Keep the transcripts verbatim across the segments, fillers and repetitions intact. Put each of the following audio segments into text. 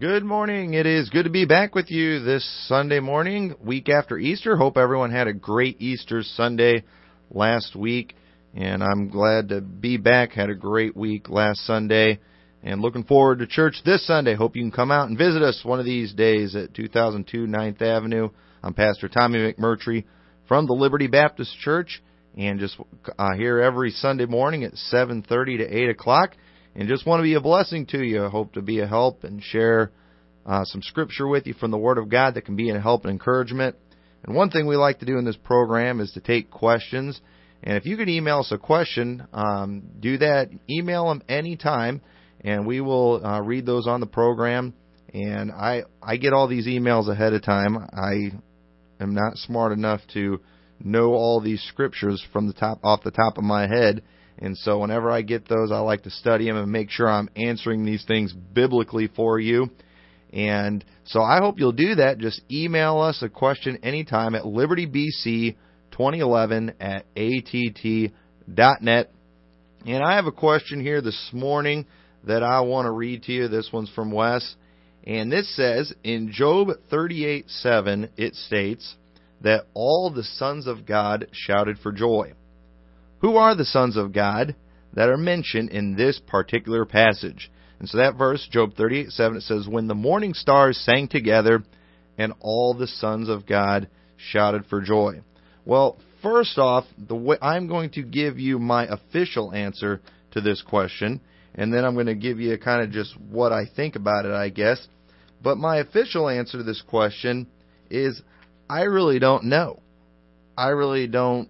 Good morning. It is good to be back with you this Sunday morning, week after Easter. Hope everyone had a great Easter Sunday last week, and I'm glad to be back. Had a great week last Sunday, and looking forward to church this Sunday. Hope you can come out and visit us one of these days at two thousand two ninth Avenue. I'm Pastor Tommy McMurtry from the Liberty Baptist Church, and just uh, here every Sunday morning at seven thirty to eight o'clock. And just want to be a blessing to you. I hope to be a help and share uh, some scripture with you from the Word of God that can be a help and encouragement. And one thing we like to do in this program is to take questions. And if you could email us a question, um, do that. Email them anytime, and we will uh, read those on the program. And I, I get all these emails ahead of time. I am not smart enough to know all these scriptures from the top off the top of my head. And so whenever I get those, I like to study them and make sure I'm answering these things biblically for you. And so I hope you'll do that. Just email us a question anytime at liberty b c twenty eleven at a t t dot net. And I have a question here this morning that I want to read to you. This one's from Wes. And this says, in Job thirty-eight seven, it states that all the sons of God shouted for joy. Who are the sons of God that are mentioned in this particular passage? And so that verse, Job thirty-eight seven, it says, when the morning stars sang together, and all the sons of God shouted for joy. Well, first off, the way I'm going to give you my official answer to this question, and then I'm going to give you kind of just what I think about it, I guess. But my official answer to this question is, I really don't know. I really don't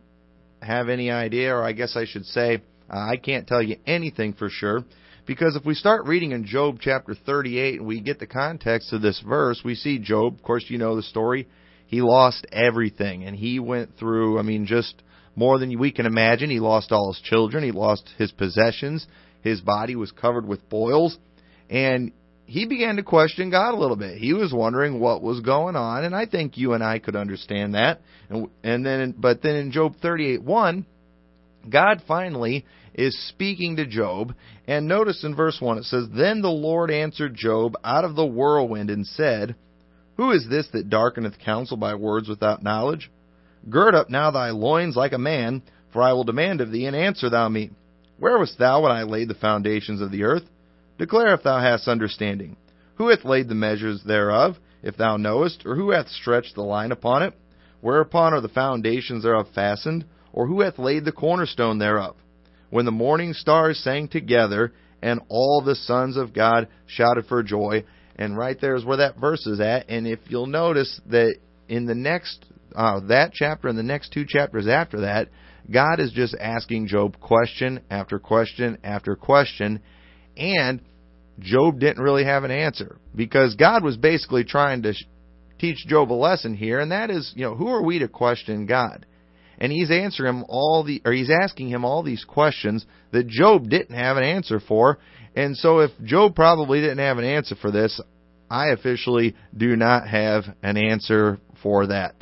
have any idea, or I guess I should say, uh, I can't tell you anything for sure, because if we start reading in Job chapter thirty-eight and we get the context of this verse, we see Job, of course you know the story, he lost everything, and he went through, I mean, just more than we can imagine. He lost all his children, he lost his possessions, his body was covered with boils, and he began to question God a little bit. He was wondering what was going on, and I think you and I could understand that. And, and then, but then in Job thirty-eight one, God finally is speaking to Job. And notice in verse one, it says, then the Lord answered Job out of the whirlwind and said, who is this that darkeneth counsel by words without knowledge? Gird up now thy loins like a man, for I will demand of thee, and answer thou me. Where wast thou when I laid the foundations of the earth? Declare if thou hast understanding. Who hath laid the measures thereof, if thou knowest? Or who hath stretched the line upon it? Whereupon are the foundations thereof fastened? Or who hath laid the cornerstone thereof? When the morning stars sang together, and all the sons of God shouted for joy. And right there is where that verse is at. And if you'll notice that in the next, uh, that chapter and the next two chapters after that, God is just asking Job question after question after question. And Job didn't really have an answer, because God was basically trying to teach Job a lesson here, and that is, you know, who are we to question God? And he's answering him all the, or he's asking him all these questions that Job didn't have an answer for. And so, if Job probably didn't have an answer for this, I officially do not have an answer for that.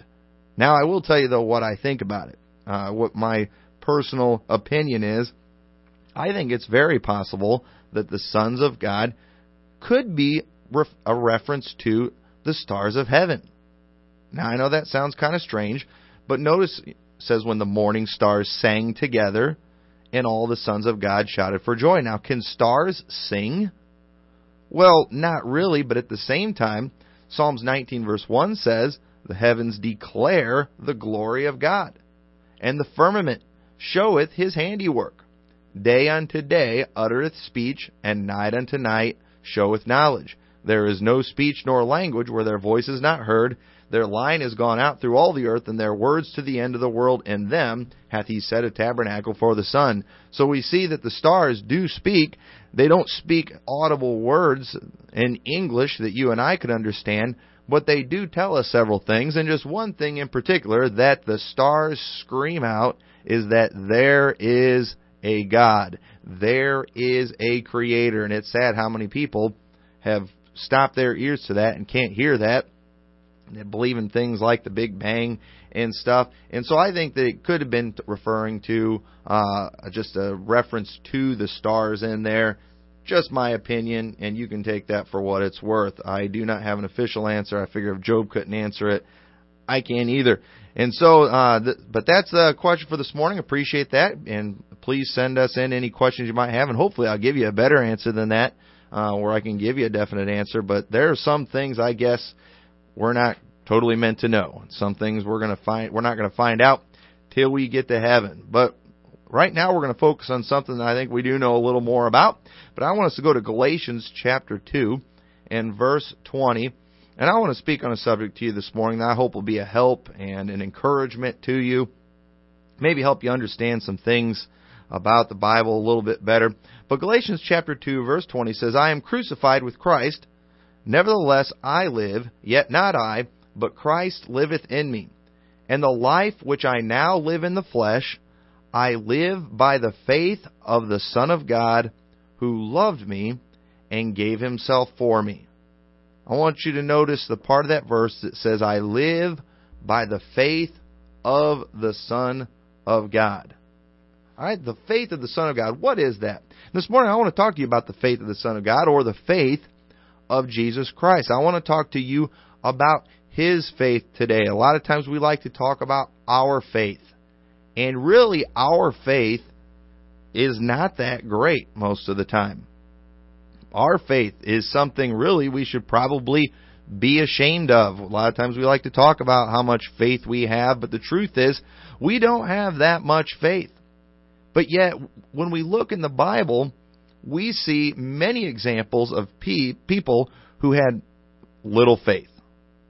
Now, I will tell you though what I think about it, uh, what my personal opinion is. I think it's very possible that the sons of God could be a reference to the stars of heaven. Now, I know that sounds kind of strange, but notice it says when the morning stars sang together and all the sons of God shouted for joy. Now, can stars sing? Well, not really, but at the same time, Psalms nineteen verse one says, the heavens declare the glory of God, and the firmament showeth his handiwork. Day unto day uttereth speech, and night unto night showeth knowledge. There is no speech nor language where their voice is not heard. Their line is gone out through all the earth, and their words to the end of the world. In them hath he set a tabernacle for the sun. So we see that the stars do speak. They don't speak audible words in English that you and I could understand, but they do tell us several things. And just one thing in particular that the stars scream out is that there is a God. There is a creator. And it's sad how many people have stopped their ears to that and can't hear that. They believe in things like the Big Bang and stuff. And so I think that it could have been referring to uh, just a reference to the stars in there, just my opinion, and you can take that for what it's worth. I do not have an official answer. I figure if Job couldn't answer it, I can't either. And so, uh, th- but that's the question for this morning. Appreciate that, and please send us in any questions you might have, and hopefully I'll give you a better answer than that, uh, or I can give you a definite answer. But there are some things, I guess, we're not totally meant to know. Some things we're going to find, we're not going to find out till we get to heaven. But right now we're going to focus on something that I think we do know a little more about. But I want us to go to Galatians chapter two and verse twenty. And I want to speak on a subject to you this morning that I hope will be a help and an encouragement to you. Maybe help you understand some things about the Bible a little bit better. But Galatians chapter two verse twenty says, "I am crucified with Christ. Nevertheless I live, yet not I, but Christ liveth in me. And the life which I now live in the flesh, I live by the faith of the Son of God, who loved me and gave himself for me." I want you to notice the part of that verse that says, "I live by the faith of the Son of God." All right, the faith of the Son of God. What is that? This morning I want to talk to you about the faith of the Son of God, or the faith of Jesus Christ. I want to talk to you about His faith today. A lot of times we like to talk about our faith. And really, our faith is not that great most of the time. Our faith is something really we should probably be ashamed of. A lot of times we like to talk about how much faith we have, but the truth is we don't have that much faith. But yet, when we look in the Bible, we see many examples of pe- people who had little faith,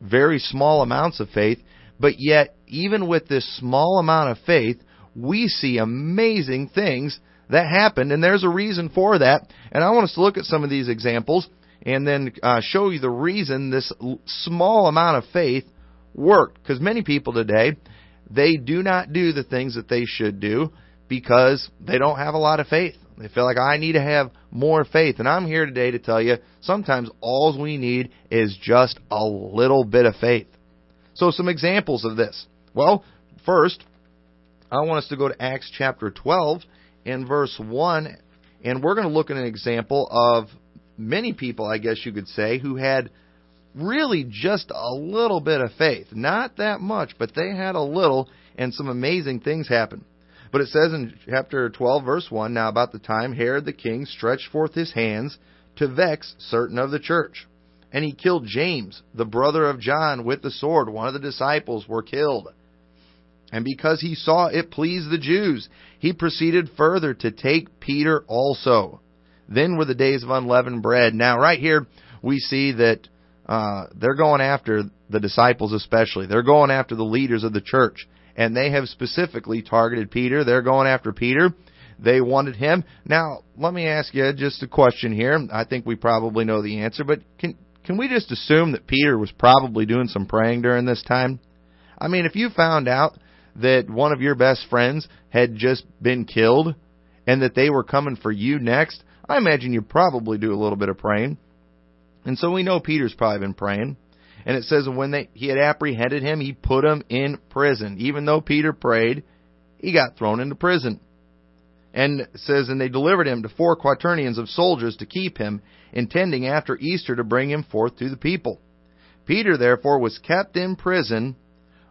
very small amounts of faith, but yet even with this small amount of faith, we see amazing things that happened, and there's a reason for that. And I want us to look at some of these examples and then uh, show you the reason this small amount of faith worked. Because many people today, they do not do the things that they should do because they don't have a lot of faith. They feel like, I need to have more faith. And I'm here today to tell you, sometimes all we need is just a little bit of faith. So some examples of this. Well, first, I want us to go to Acts chapter twelve and verse one. And we're going to look at an example of many people, I guess you could say, who had really just a little bit of faith. Not that much, but they had a little, and some amazing things happened. But it says in chapter twelve, verse one, "Now about the time Herod the king stretched forth his hands to vex certain of the church. And he killed James, the brother of John, with the sword. One of the disciples were killed. And because he saw it pleased the Jews, he proceeded further to take Peter also. Then were the days of unleavened bread." Now right here we see that uh, they're going after the disciples especially. They're going after the leaders of the church. And they have specifically targeted Peter. They're going after Peter. They wanted him. Now, let me ask you just a question here. I think we probably know the answer, but can can we just assume that Peter was probably doing some praying during this time? I mean, if you found out that one of your best friends had just been killed and that they were coming for you next, I imagine you probably do a little bit of praying. And so we know Peter's probably been praying. And it says when they, he had apprehended him, he put him in prison. Even though Peter prayed, he got thrown into prison. And it says, "And they delivered him to four quaternions of soldiers to keep him, intending after Easter to bring him forth to the people. Peter, therefore, was kept in prison,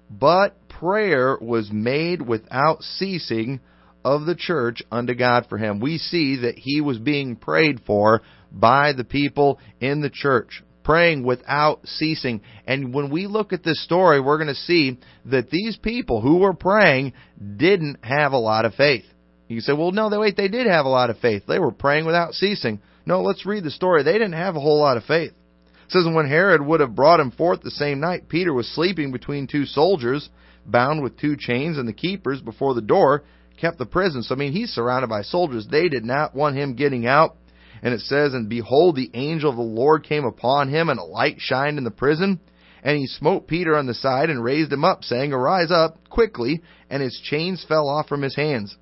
but prayer was made without ceasing of the church unto God for him." We see that he was being prayed for by the people in the church. Praying without ceasing. And when we look at this story, we're going to see that these people who were praying didn't have a lot of faith. You say, well, no, they, wait, they did have a lot of faith. They were praying without ceasing. No, let's read the story. They didn't have a whole lot of faith. It says, "And when Herod would have brought him forth the same night, Peter was sleeping between two soldiers, bound with two chains, and the keepers before the door kept the prison." So, I mean, he's surrounded by soldiers. They did not want him getting out. And it says, "And behold, the angel of the Lord came upon him, and a light shined in the prison. And he smote Peter on the side and raised him up, saying, Arise up quickly. And his chains fell off from his hands.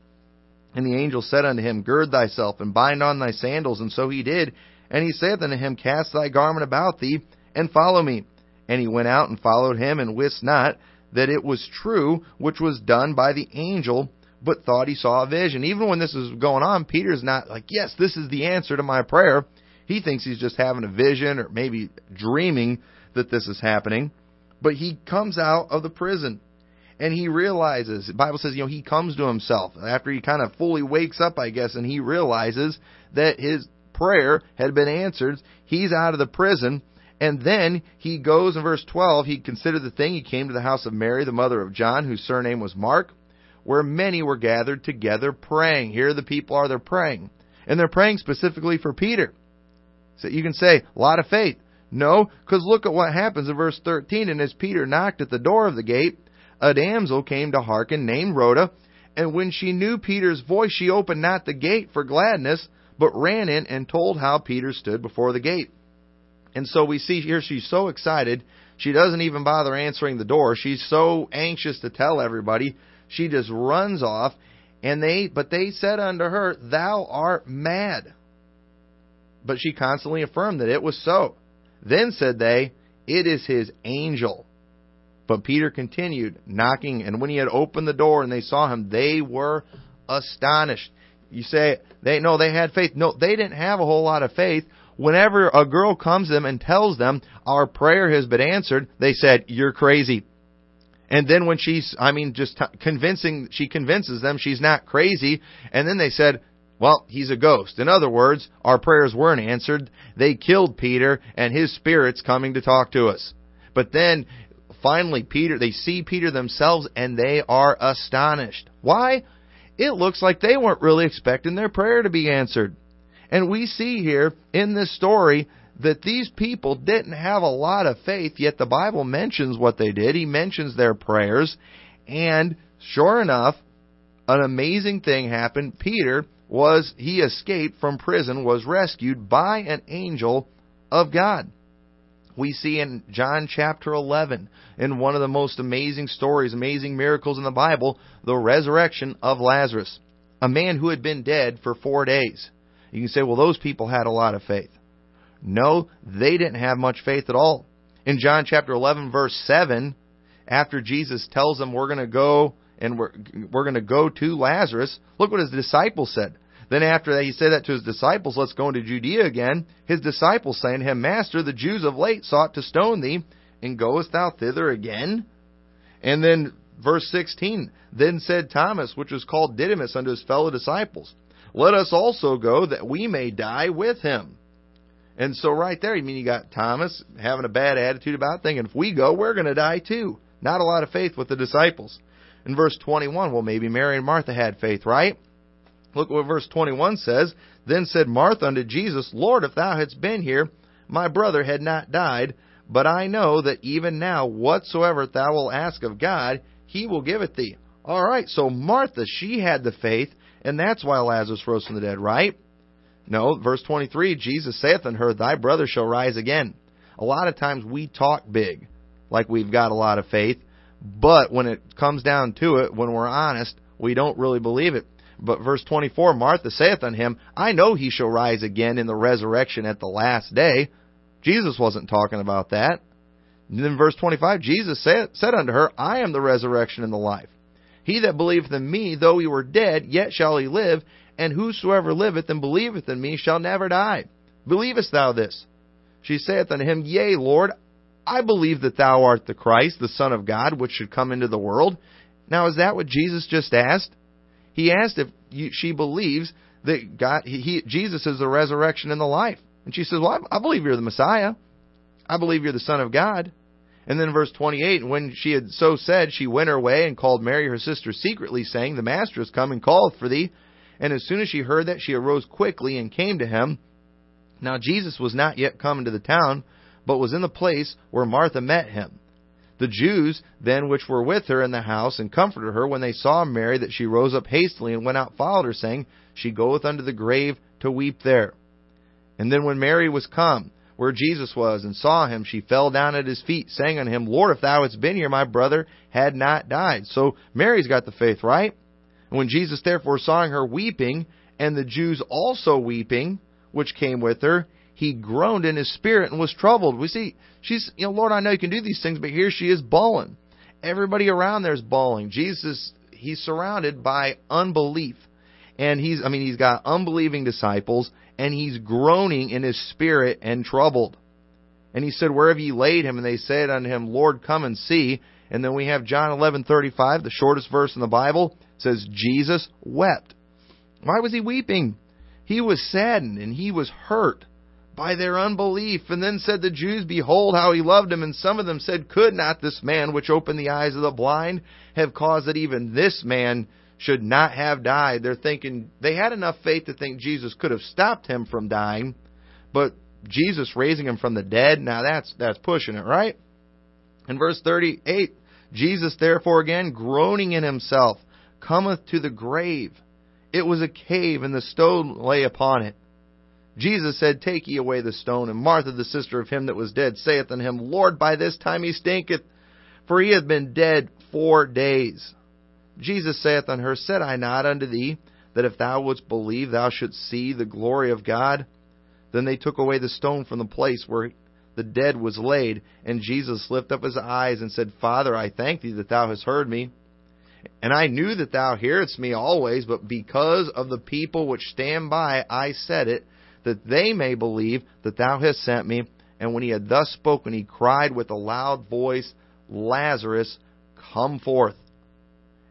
And the angel said unto him, Gird thyself, and bind on thy sandals. And so he did. And he saith unto him, Cast thy garment about thee, and follow me. And he went out and followed him, and wist not that it was true which was done by the angel, but thought he saw a vision. Even when this is going on, Peter's not like, yes, this is the answer to my prayer. He thinks he's just having a vision or maybe dreaming that this is happening. But he comes out of the prison and he realizes, the Bible says, you know, he comes to himself after he kind of fully wakes up, I guess, and he realizes that his prayer had been answered. He's out of the prison. And then he goes in verse twelve, he considered the thing. He came to the house of Mary, the mother of John, whose surname was Mark, where many were gathered together praying. Here the people are, they're praying. And they're praying specifically for Peter. So you can say, a lot of faith. No, because look at what happens in verse thirteen. And as Peter knocked at the door of the gate, a damsel came to hearken named Rhoda. And when she knew Peter's voice, she opened not the gate for gladness, but ran in and told how Peter stood before the gate. And so we see here she's so excited, she doesn't even bother answering the door. She's so anxious to tell everybody. She just runs off. And they, but they said unto her, thou art mad. But she constantly affirmed that it was so. Then said they, it is his angel. But Peter continued knocking, and when he had opened the door and they saw him, they were astonished. You say, they no, they had faith. No, they didn't have a whole lot of faith. Whenever a girl comes to them and tells them, our prayer has been answered, they said, you're crazy. And then when she's, I mean, just convincing, she convinces them she's not crazy. And then they said, well, he's a ghost. In other words, our prayers weren't answered. They killed Peter, and his spirit's coming to talk to us. But then, finally, Peter, they see Peter themselves, and they are astonished. Why? It looks like they weren't really expecting their prayer to be answered. And we see here in this story that these people didn't have a lot of faith, yet the Bible mentions what they did. He mentions their prayers. And sure enough, an amazing thing happened. Peter was, he escaped from prison, was rescued by an angel of God. We see in John chapter eleven, in one of the most amazing stories, amazing miracles in the Bible, the resurrection of Lazarus, a man who had been dead for four days. You can say, well, those people had a lot of faith. No, they didn't have much faith at all. In John chapter eleven, verse seven, after Jesus tells them we're going to go and we're, we're going to go to Lazarus, look what his disciples said. Then after that, he said that to his disciples, let's go into Judea again. His disciples saying to him, Master, the Jews of late sought to stone thee, and goest thou thither again? And then verse sixteen, then said Thomas, which was called Didymus, unto his fellow disciples, let us also go that we may die with him. And so right there, you mean you got Thomas having a bad attitude about it, thinking if we go, we're going to die too. Not a lot of faith with the disciples. In verse twenty-one, well, maybe Mary and Martha had faith, right? Look what verse twenty-one says. Then said Martha unto Jesus, Lord, if thou hadst been here, my brother had not died. But I know that even now, whatsoever thou wilt ask of God, he will give it thee. All right, so Martha, she had the faith, and that's why Lazarus rose from the dead, right? No, verse twenty-three, Jesus saith unto her, thy brother shall rise again. A lot of times we talk big, like we've got a lot of faith, but when it comes down to it, when we're honest, we don't really believe it. But verse twenty-four, Martha saith unto him, I know he shall rise again in the resurrection at the last day. Jesus wasn't talking about that. And then verse twenty-five, Jesus said, said unto her, I am the resurrection and the life. He that believeth in me, though he were dead, yet shall he live. And whosoever liveth and believeth in me shall never die. Believest thou this? She saith unto him, Yea, Lord, I believe that thou art the Christ, the Son of God, which should come into the world. Now, is that what Jesus just asked? He asked if she believes that God, he, Jesus is the resurrection and the life. And she says, well, I believe you're the Messiah. I believe you're the Son of God. And then verse twenty-eight, when she had so said, she went her way and called Mary, her sister, secretly, saying, The Master is come and calleth for thee. And as soon as she heard that, she arose quickly and came to him. Now Jesus was not yet come into the town, but was in the place where Martha met him. The Jews then which were with her in the house and comforted her, when they saw Mary, that she rose up hastily and went out, followed her, saying, She goeth unto the grave to weep there. And then when Mary was come where Jesus was, and saw him, she fell down at his feet, saying unto him, Lord, if thou hadst been here, my brother had not died. So Mary's got the faith, right? And when Jesus therefore saw her weeping, and the Jews also weeping, which came with her, he groaned in his spirit and was troubled. We see, she's, you know, Lord, I know you can do these things, but here she is bawling. Everybody around there is bawling. Jesus, he's surrounded by unbelief. And he's, I mean, he's got unbelieving disciples, and he's groaning in his spirit and troubled. And he said, "Where have ye laid him?" And they said unto him, "Lord, come and see." And then we have John eleven thirty-five, the shortest verse in the Bible, says, "Jesus wept." Why was he weeping? He was saddened, and he was hurt by their unbelief. And then said the Jews, "Behold how he loved him." And some of them said, "Could not this man which opened the eyes of the blind have caused that even this man should not have died?" They're thinking, they had enough faith to think Jesus could have stopped him from dying, but Jesus raising him from the dead, now that's that's pushing it, right? In verse thirty-eight, "Jesus therefore again, groaning in himself, cometh to the grave. It was a cave, and the stone lay upon it. Jesus said, Take ye away the stone. And Martha, the sister of him that was dead, saith unto him, Lord, by this time he stinketh, for he hath been dead four days. Jesus saith unto her, Said I not unto thee, that if thou wouldst believe, thou shouldst see the glory of God? Then they took away the stone from the place where the dead was laid. And Jesus lifted up his eyes and said, Father, I thank thee that thou hast heard me. And I knew that thou hearest me always, but because of the people which stand by, I said it, that they may believe that thou hast sent me. And when he had thus spoken, he cried with a loud voice, Lazarus, come forth.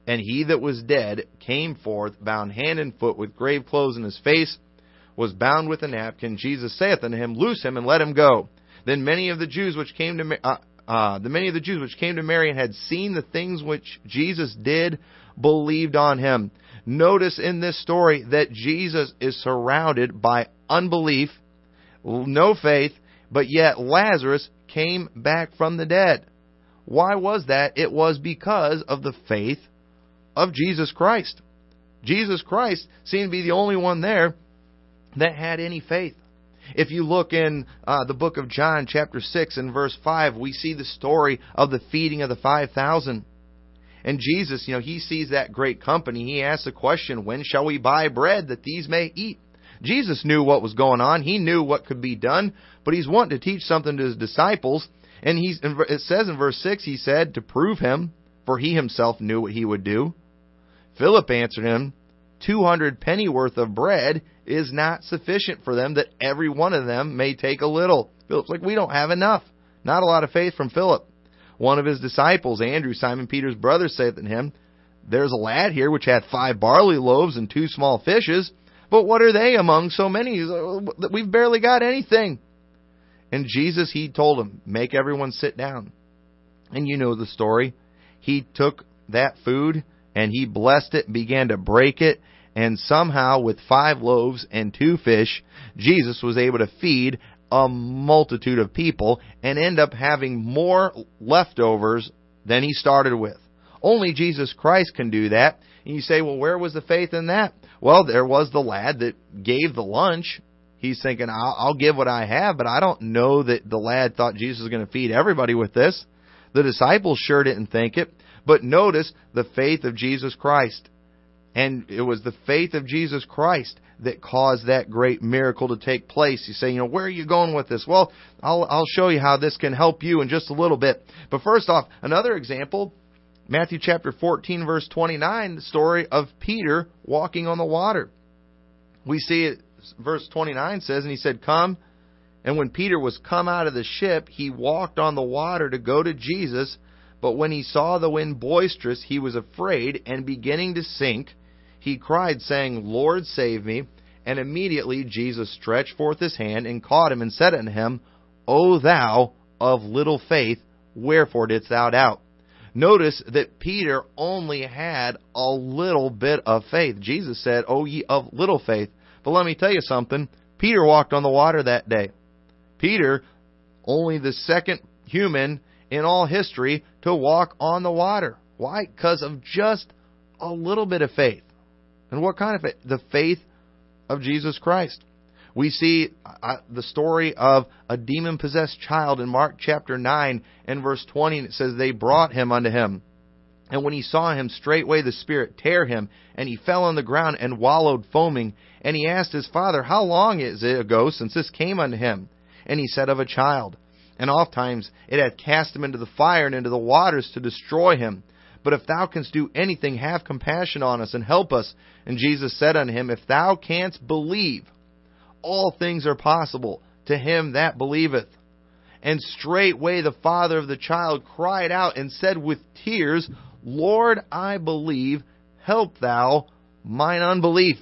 And he that was dead came forth, bound hand and foot, with grave clothes in his face, was bound with a napkin. Jesus saith unto him, Loose him and let him go. Then many of the Jews which came to uh, uh, the many of the Jews which came to Mary and had seen the things which Jesus did, believed on him. Notice in this story that Jesus is surrounded by unbelief, no faith, but yet Lazarus came back from the dead. Why was that? It was because of the faith of Jesus Christ. Jesus Christ seemed to be the only one there that had any faith. If you look in uh, the book of John, chapter six and verse five, we see the story of the feeding of the five thousand. And Jesus, you know, he sees that great company. He asks the question, when shall we buy bread that these may eat? Jesus knew what was going on. He knew what could be done, but he's wanting to teach something to his disciples. And he's, it says in verse six, he said, to prove him, for he himself knew what he would do. Philip answered him, two hundred penny worth of bread is not sufficient for them, that every one of them may take a little. Philip's like, we don't have enough. Not a lot of faith from Philip. One of his disciples, Andrew, Simon Peter's brother, saith unto him, There's a lad here which hath five barley loaves and two small fishes, but what are they among so many? Like, we've barely got anything. And Jesus, he told him, Make everyone sit down. And you know the story. He took that food and he blessed it, began to break it, and somehow with five loaves and two fish, Jesus was able to feed a multitude of people and end up having more leftovers than he started with. Only Jesus Christ can do that. And you say, well, where was the faith in that? Well, there was the lad that gave the lunch. He's thinking, I'll, I'll give what I have, but I don't know that the lad thought Jesus was going to feed everybody with this. The disciples sure didn't think it. But notice the faith of Jesus Christ. And it was the faith of Jesus Christ that caused that great miracle to take place. You say, you know, where are you going with this? Well, I'll, I'll show you how this can help you in just a little bit. But first off, another example, Matthew chapter fourteen, verse twenty-nine, the story of Peter walking on the water. We see it, verse twenty-nine says, And he said, Come. And when Peter was come out of the ship, he walked on the water to go to Jesus. But when he saw the wind boisterous, he was afraid, and beginning to sink, he cried, saying, Lord, save me. And immediately Jesus stretched forth his hand and caught him and said unto him, O thou of little faith, wherefore didst thou doubt? Notice that Peter only had a little bit of faith. Jesus said, O ye of little faith. But let me tell you something. Peter walked on the water that day. Peter, only the second human in all history to walk on the water. Why? Because of just a little bit of faith. And what kind of faith? The faith of Jesus Christ. We see uh, the story of a demon-possessed child in Mark chapter nine and verse twenty. And it says, They brought him unto him. And when he saw him, straightway the spirit tear him. And he fell on the ground and wallowed foaming. And he asked his father, How long is it ago since this came unto him? And he said, Of a child. And oft times it hath cast him into the fire and into the waters to destroy him. But if thou canst do anything, have compassion on us and help us. And Jesus said unto him, If thou canst believe, all things are possible to him that believeth. And straightway the father of the child cried out and said with tears, Lord, I believe, help thou mine unbelief.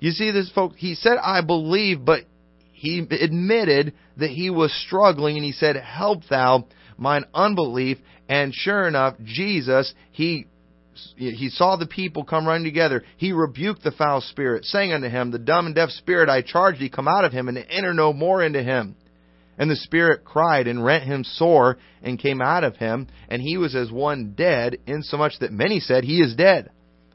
You see this, folk, he said, I believe, but he admitted that he was struggling, and he said, help thou mine unbelief. And sure enough, Jesus, he he saw the people come running together. He rebuked the foul spirit, saying unto him, The dumb and deaf spirit I charge thee, come out of him, and enter no more into him. And the spirit cried and rent him sore, and came out of him, and he was as one dead, insomuch that many said, He is dead.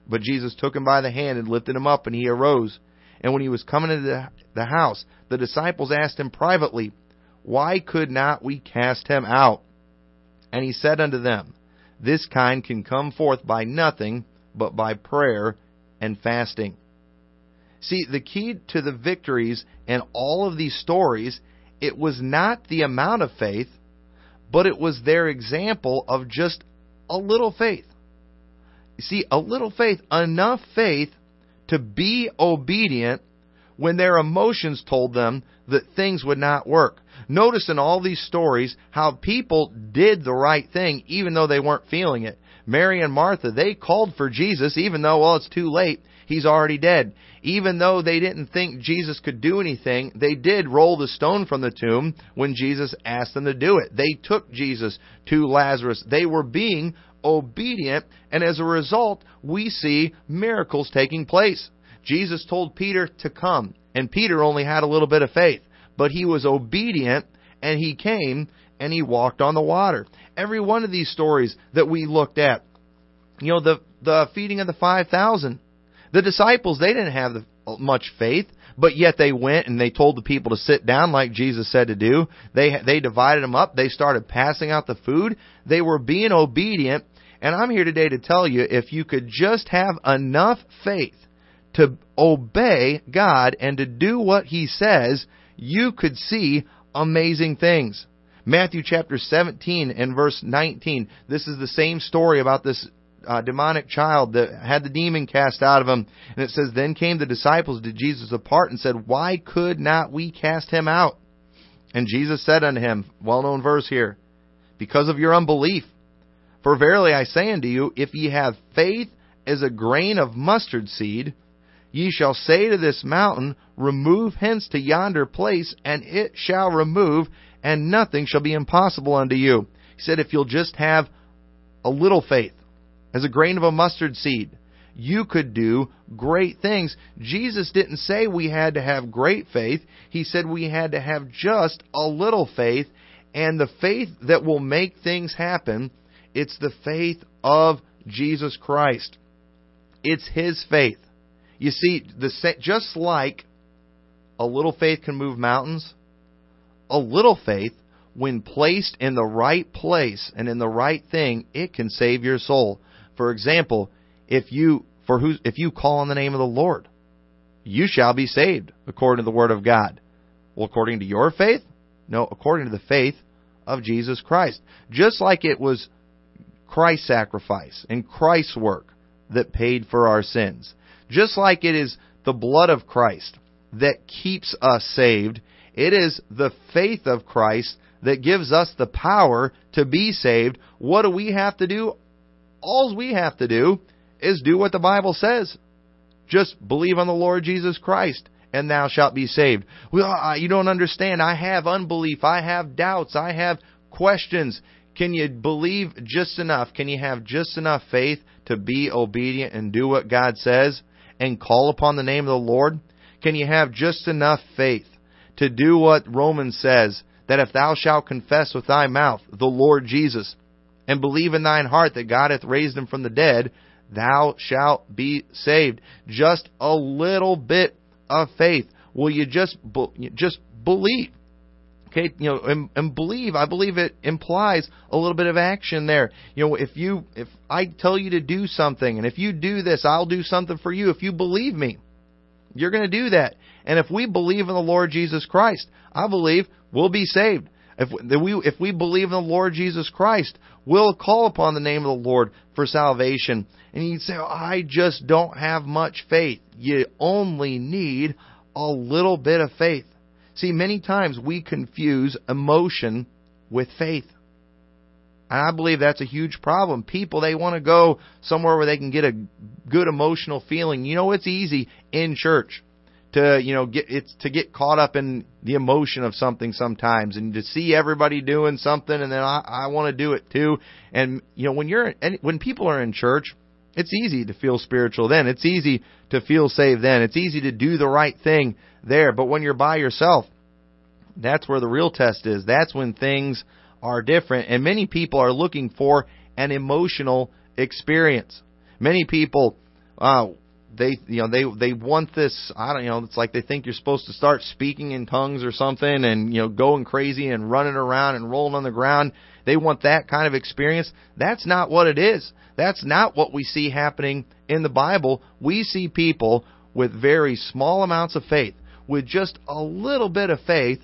But Jesus took him by the hand and lifted him up, and he arose. And when he was coming into the house, the disciples asked him privately, Why could not we cast him out? And he said unto them, This kind can come forth by nothing but by prayer and fasting. See, the key to the victories in all of these stories, it was not the amount of faith, but it was their example of just a little faith. See, a little faith, enough faith to be obedient when their emotions told them that things would not work. Notice in all these stories how people did the right thing even though they weren't feeling it. Mary and Martha, they called for Jesus even though, well, it's too late. He's already dead. Even though they didn't think Jesus could do anything, they did roll the stone from the tomb when Jesus asked them to do it. They took Jesus to Lazarus. They were being obedient, and as a result, we see miracles taking place. Jesus told Peter to come, and Peter only had a little bit of faith, but he was obedient, and he came, and he walked on the water. Every one of these stories that we looked at, you know, the, the feeding of the five thousand, the disciples, they didn't have much faith, but yet they went and they told the people to sit down like Jesus said to do. They they divided them up. They started passing out the food. They were being obedient. And I'm here today to tell you, if you could just have enough faith to obey God and to do what He says, you could see amazing things. Matthew chapter seventeen and verse nineteen. This is the same story about this Uh, demonic child that had the demon cast out of him. And it says, Then came the disciples to Jesus apart and said, Why could not we cast him out? And Jesus said unto him, well-known verse here, Because of your unbelief. For verily I say unto you, if ye have faith as a grain of mustard seed, ye shall say to this mountain, Remove hence to yonder place, and it shall remove, and nothing shall be impossible unto you. He said, if you'll just have a little faith, as a grain of a mustard seed, you could do great things. Jesus didn't say we had to have great faith. He said we had to have just a little faith. And the faith that will make things happen, it's the faith of Jesus Christ. It's His faith. You see, the just like a little faith can move mountains, a little faith, when placed in the right place and in the right thing, it can save your soul. For example, if you for who if you call on the name of the Lord, you shall be saved, according to the word of God. Well, according to your faith? No, according to the faith of Jesus Christ. Just like it was Christ's sacrifice and Christ's work that paid for our sins. Just like it is the blood of Christ that keeps us saved, it is the faith of Christ that gives us the power to be saved. What do we have to do? All we have to do is do what the Bible says. Just believe on the Lord Jesus Christ, and thou shalt be saved. Well, you don't understand. I have unbelief. I have doubts. I have questions. Can you believe just enough? Can you have just enough faith to be obedient and do what God says and call upon the name of the Lord? Can you have just enough faith to do what Romans says, that if thou shalt confess with thy mouth the Lord Jesus, and believe in thine heart that God hath raised him from the dead, thou shalt be saved. Just a little bit of faith. Will you just just believe? Okay, you know, and, and believe. I believe it implies a little bit of action there. You know, if you if I tell you to do something, and if you do this, I'll do something for you. If you believe me, you're going to do that. And if we believe in the Lord Jesus Christ, I believe we'll be saved. If we, if we believe in the Lord Jesus Christ, we'll call upon the name of the Lord for salvation. And you'd say, oh, I just don't have much faith. You only need a little bit of faith. See, many times we confuse emotion with faith. And I believe that's a huge problem. People, they want to go somewhere where they can get a good emotional feeling. You know, it's easy in church to, you know, get it's to get caught up in the emotion of something sometimes, and to see everybody doing something, and then I, I want to do it too. And you know, when you're when people are in church, it's easy to feel spiritual then. It's easy to feel saved then. It's easy to do the right thing there. But when you're by yourself, that's where the real test is. That's when things are different. And many people are looking for an emotional experience. Many people, uh, they, you know, they, they want this, I don't you know, it's like they think you're supposed to start speaking in tongues or something, and, you know, going crazy and running around and rolling on the ground. They want that kind of experience. That's not what it is. That's not what we see happening in the Bible. We see people with very small amounts of faith, with just a little bit of faith,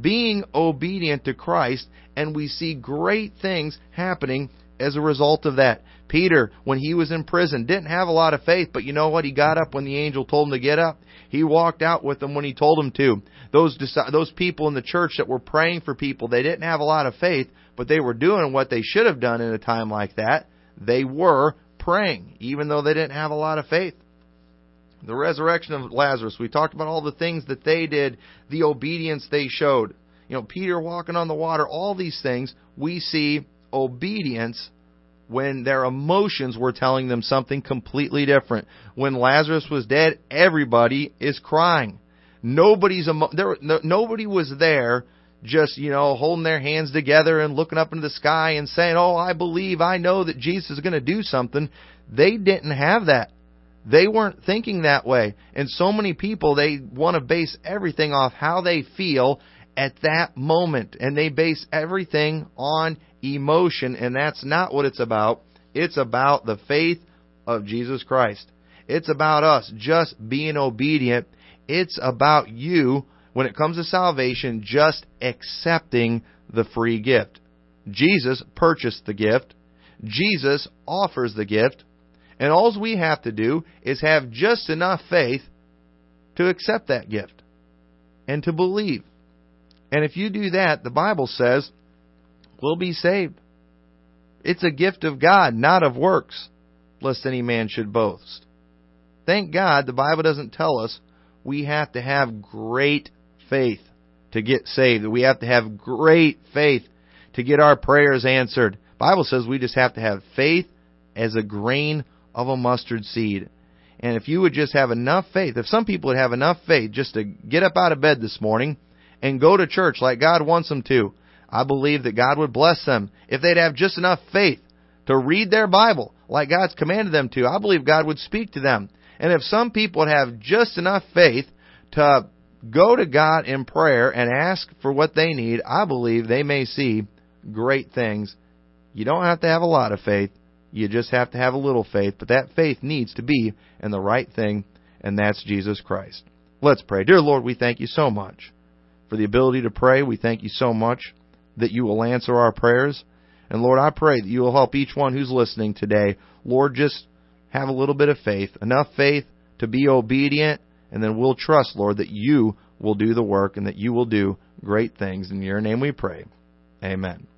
being obedient to Christ, and we see great things happening as a result of that. Peter, when he was in prison, didn't have a lot of faith, but you know what? He got up when the angel told him to get up. He walked out with them when he told him to. Those those people in the church that were praying for people, they didn't have a lot of faith, but they were doing what they should have done in a time like that. They were praying, even though they didn't have a lot of faith. The resurrection of Lazarus, we talked about all the things that they did, the obedience they showed. You know, Peter walking on the water, all these things, we see obedience when their emotions were telling them something completely different. When Lazarus was dead, everybody is crying. Nobody's emo- there, no, nobody was there just, you know, holding their hands together and looking up into the sky and saying, oh, I believe, I know that Jesus is going to do something. They didn't have that. They weren't thinking that way. And so many people, they want to base everything off how they feel at that moment. And they base everything on emotion. And that's not what it's about. It's about the faith of Jesus Christ. It's about us just being obedient. It's about you, when it comes to salvation, just accepting the free gift. Jesus purchased the gift. Jesus offers the gift. And all we have to do is have just enough faith to accept that gift and to believe. And if you do that, the Bible says, we'll be saved. It's a gift of God, not of works, lest any man should boast. Thank God the Bible doesn't tell us we have to have great faith to get saved. We have to have great faith to get our prayers answered. The Bible says we just have to have faith as a grain of of a mustard seed. And if you would just have enough faith, if some people would have enough faith just to get up out of bed this morning and go to church like God wants them to, I believe that God would bless them. If they'd have just enough faith to read their Bible like God's commanded them to, I believe God would speak to them. And if some people would have just enough faith to go to God in prayer and ask for what they need, I believe they may see great things. You don't have to have a lot of faith. You just have to have a little faith, but that faith needs to be in the right thing, and that's Jesus Christ. Let's pray. Dear Lord, we thank you so much for the ability to pray. We thank you so much that you will answer our prayers. And Lord, I pray that you will help each one who's listening today. Lord, just have a little bit of faith, enough faith to be obedient, and then we'll trust, Lord, that you will do the work and that you will do great things. In your name we pray. Amen.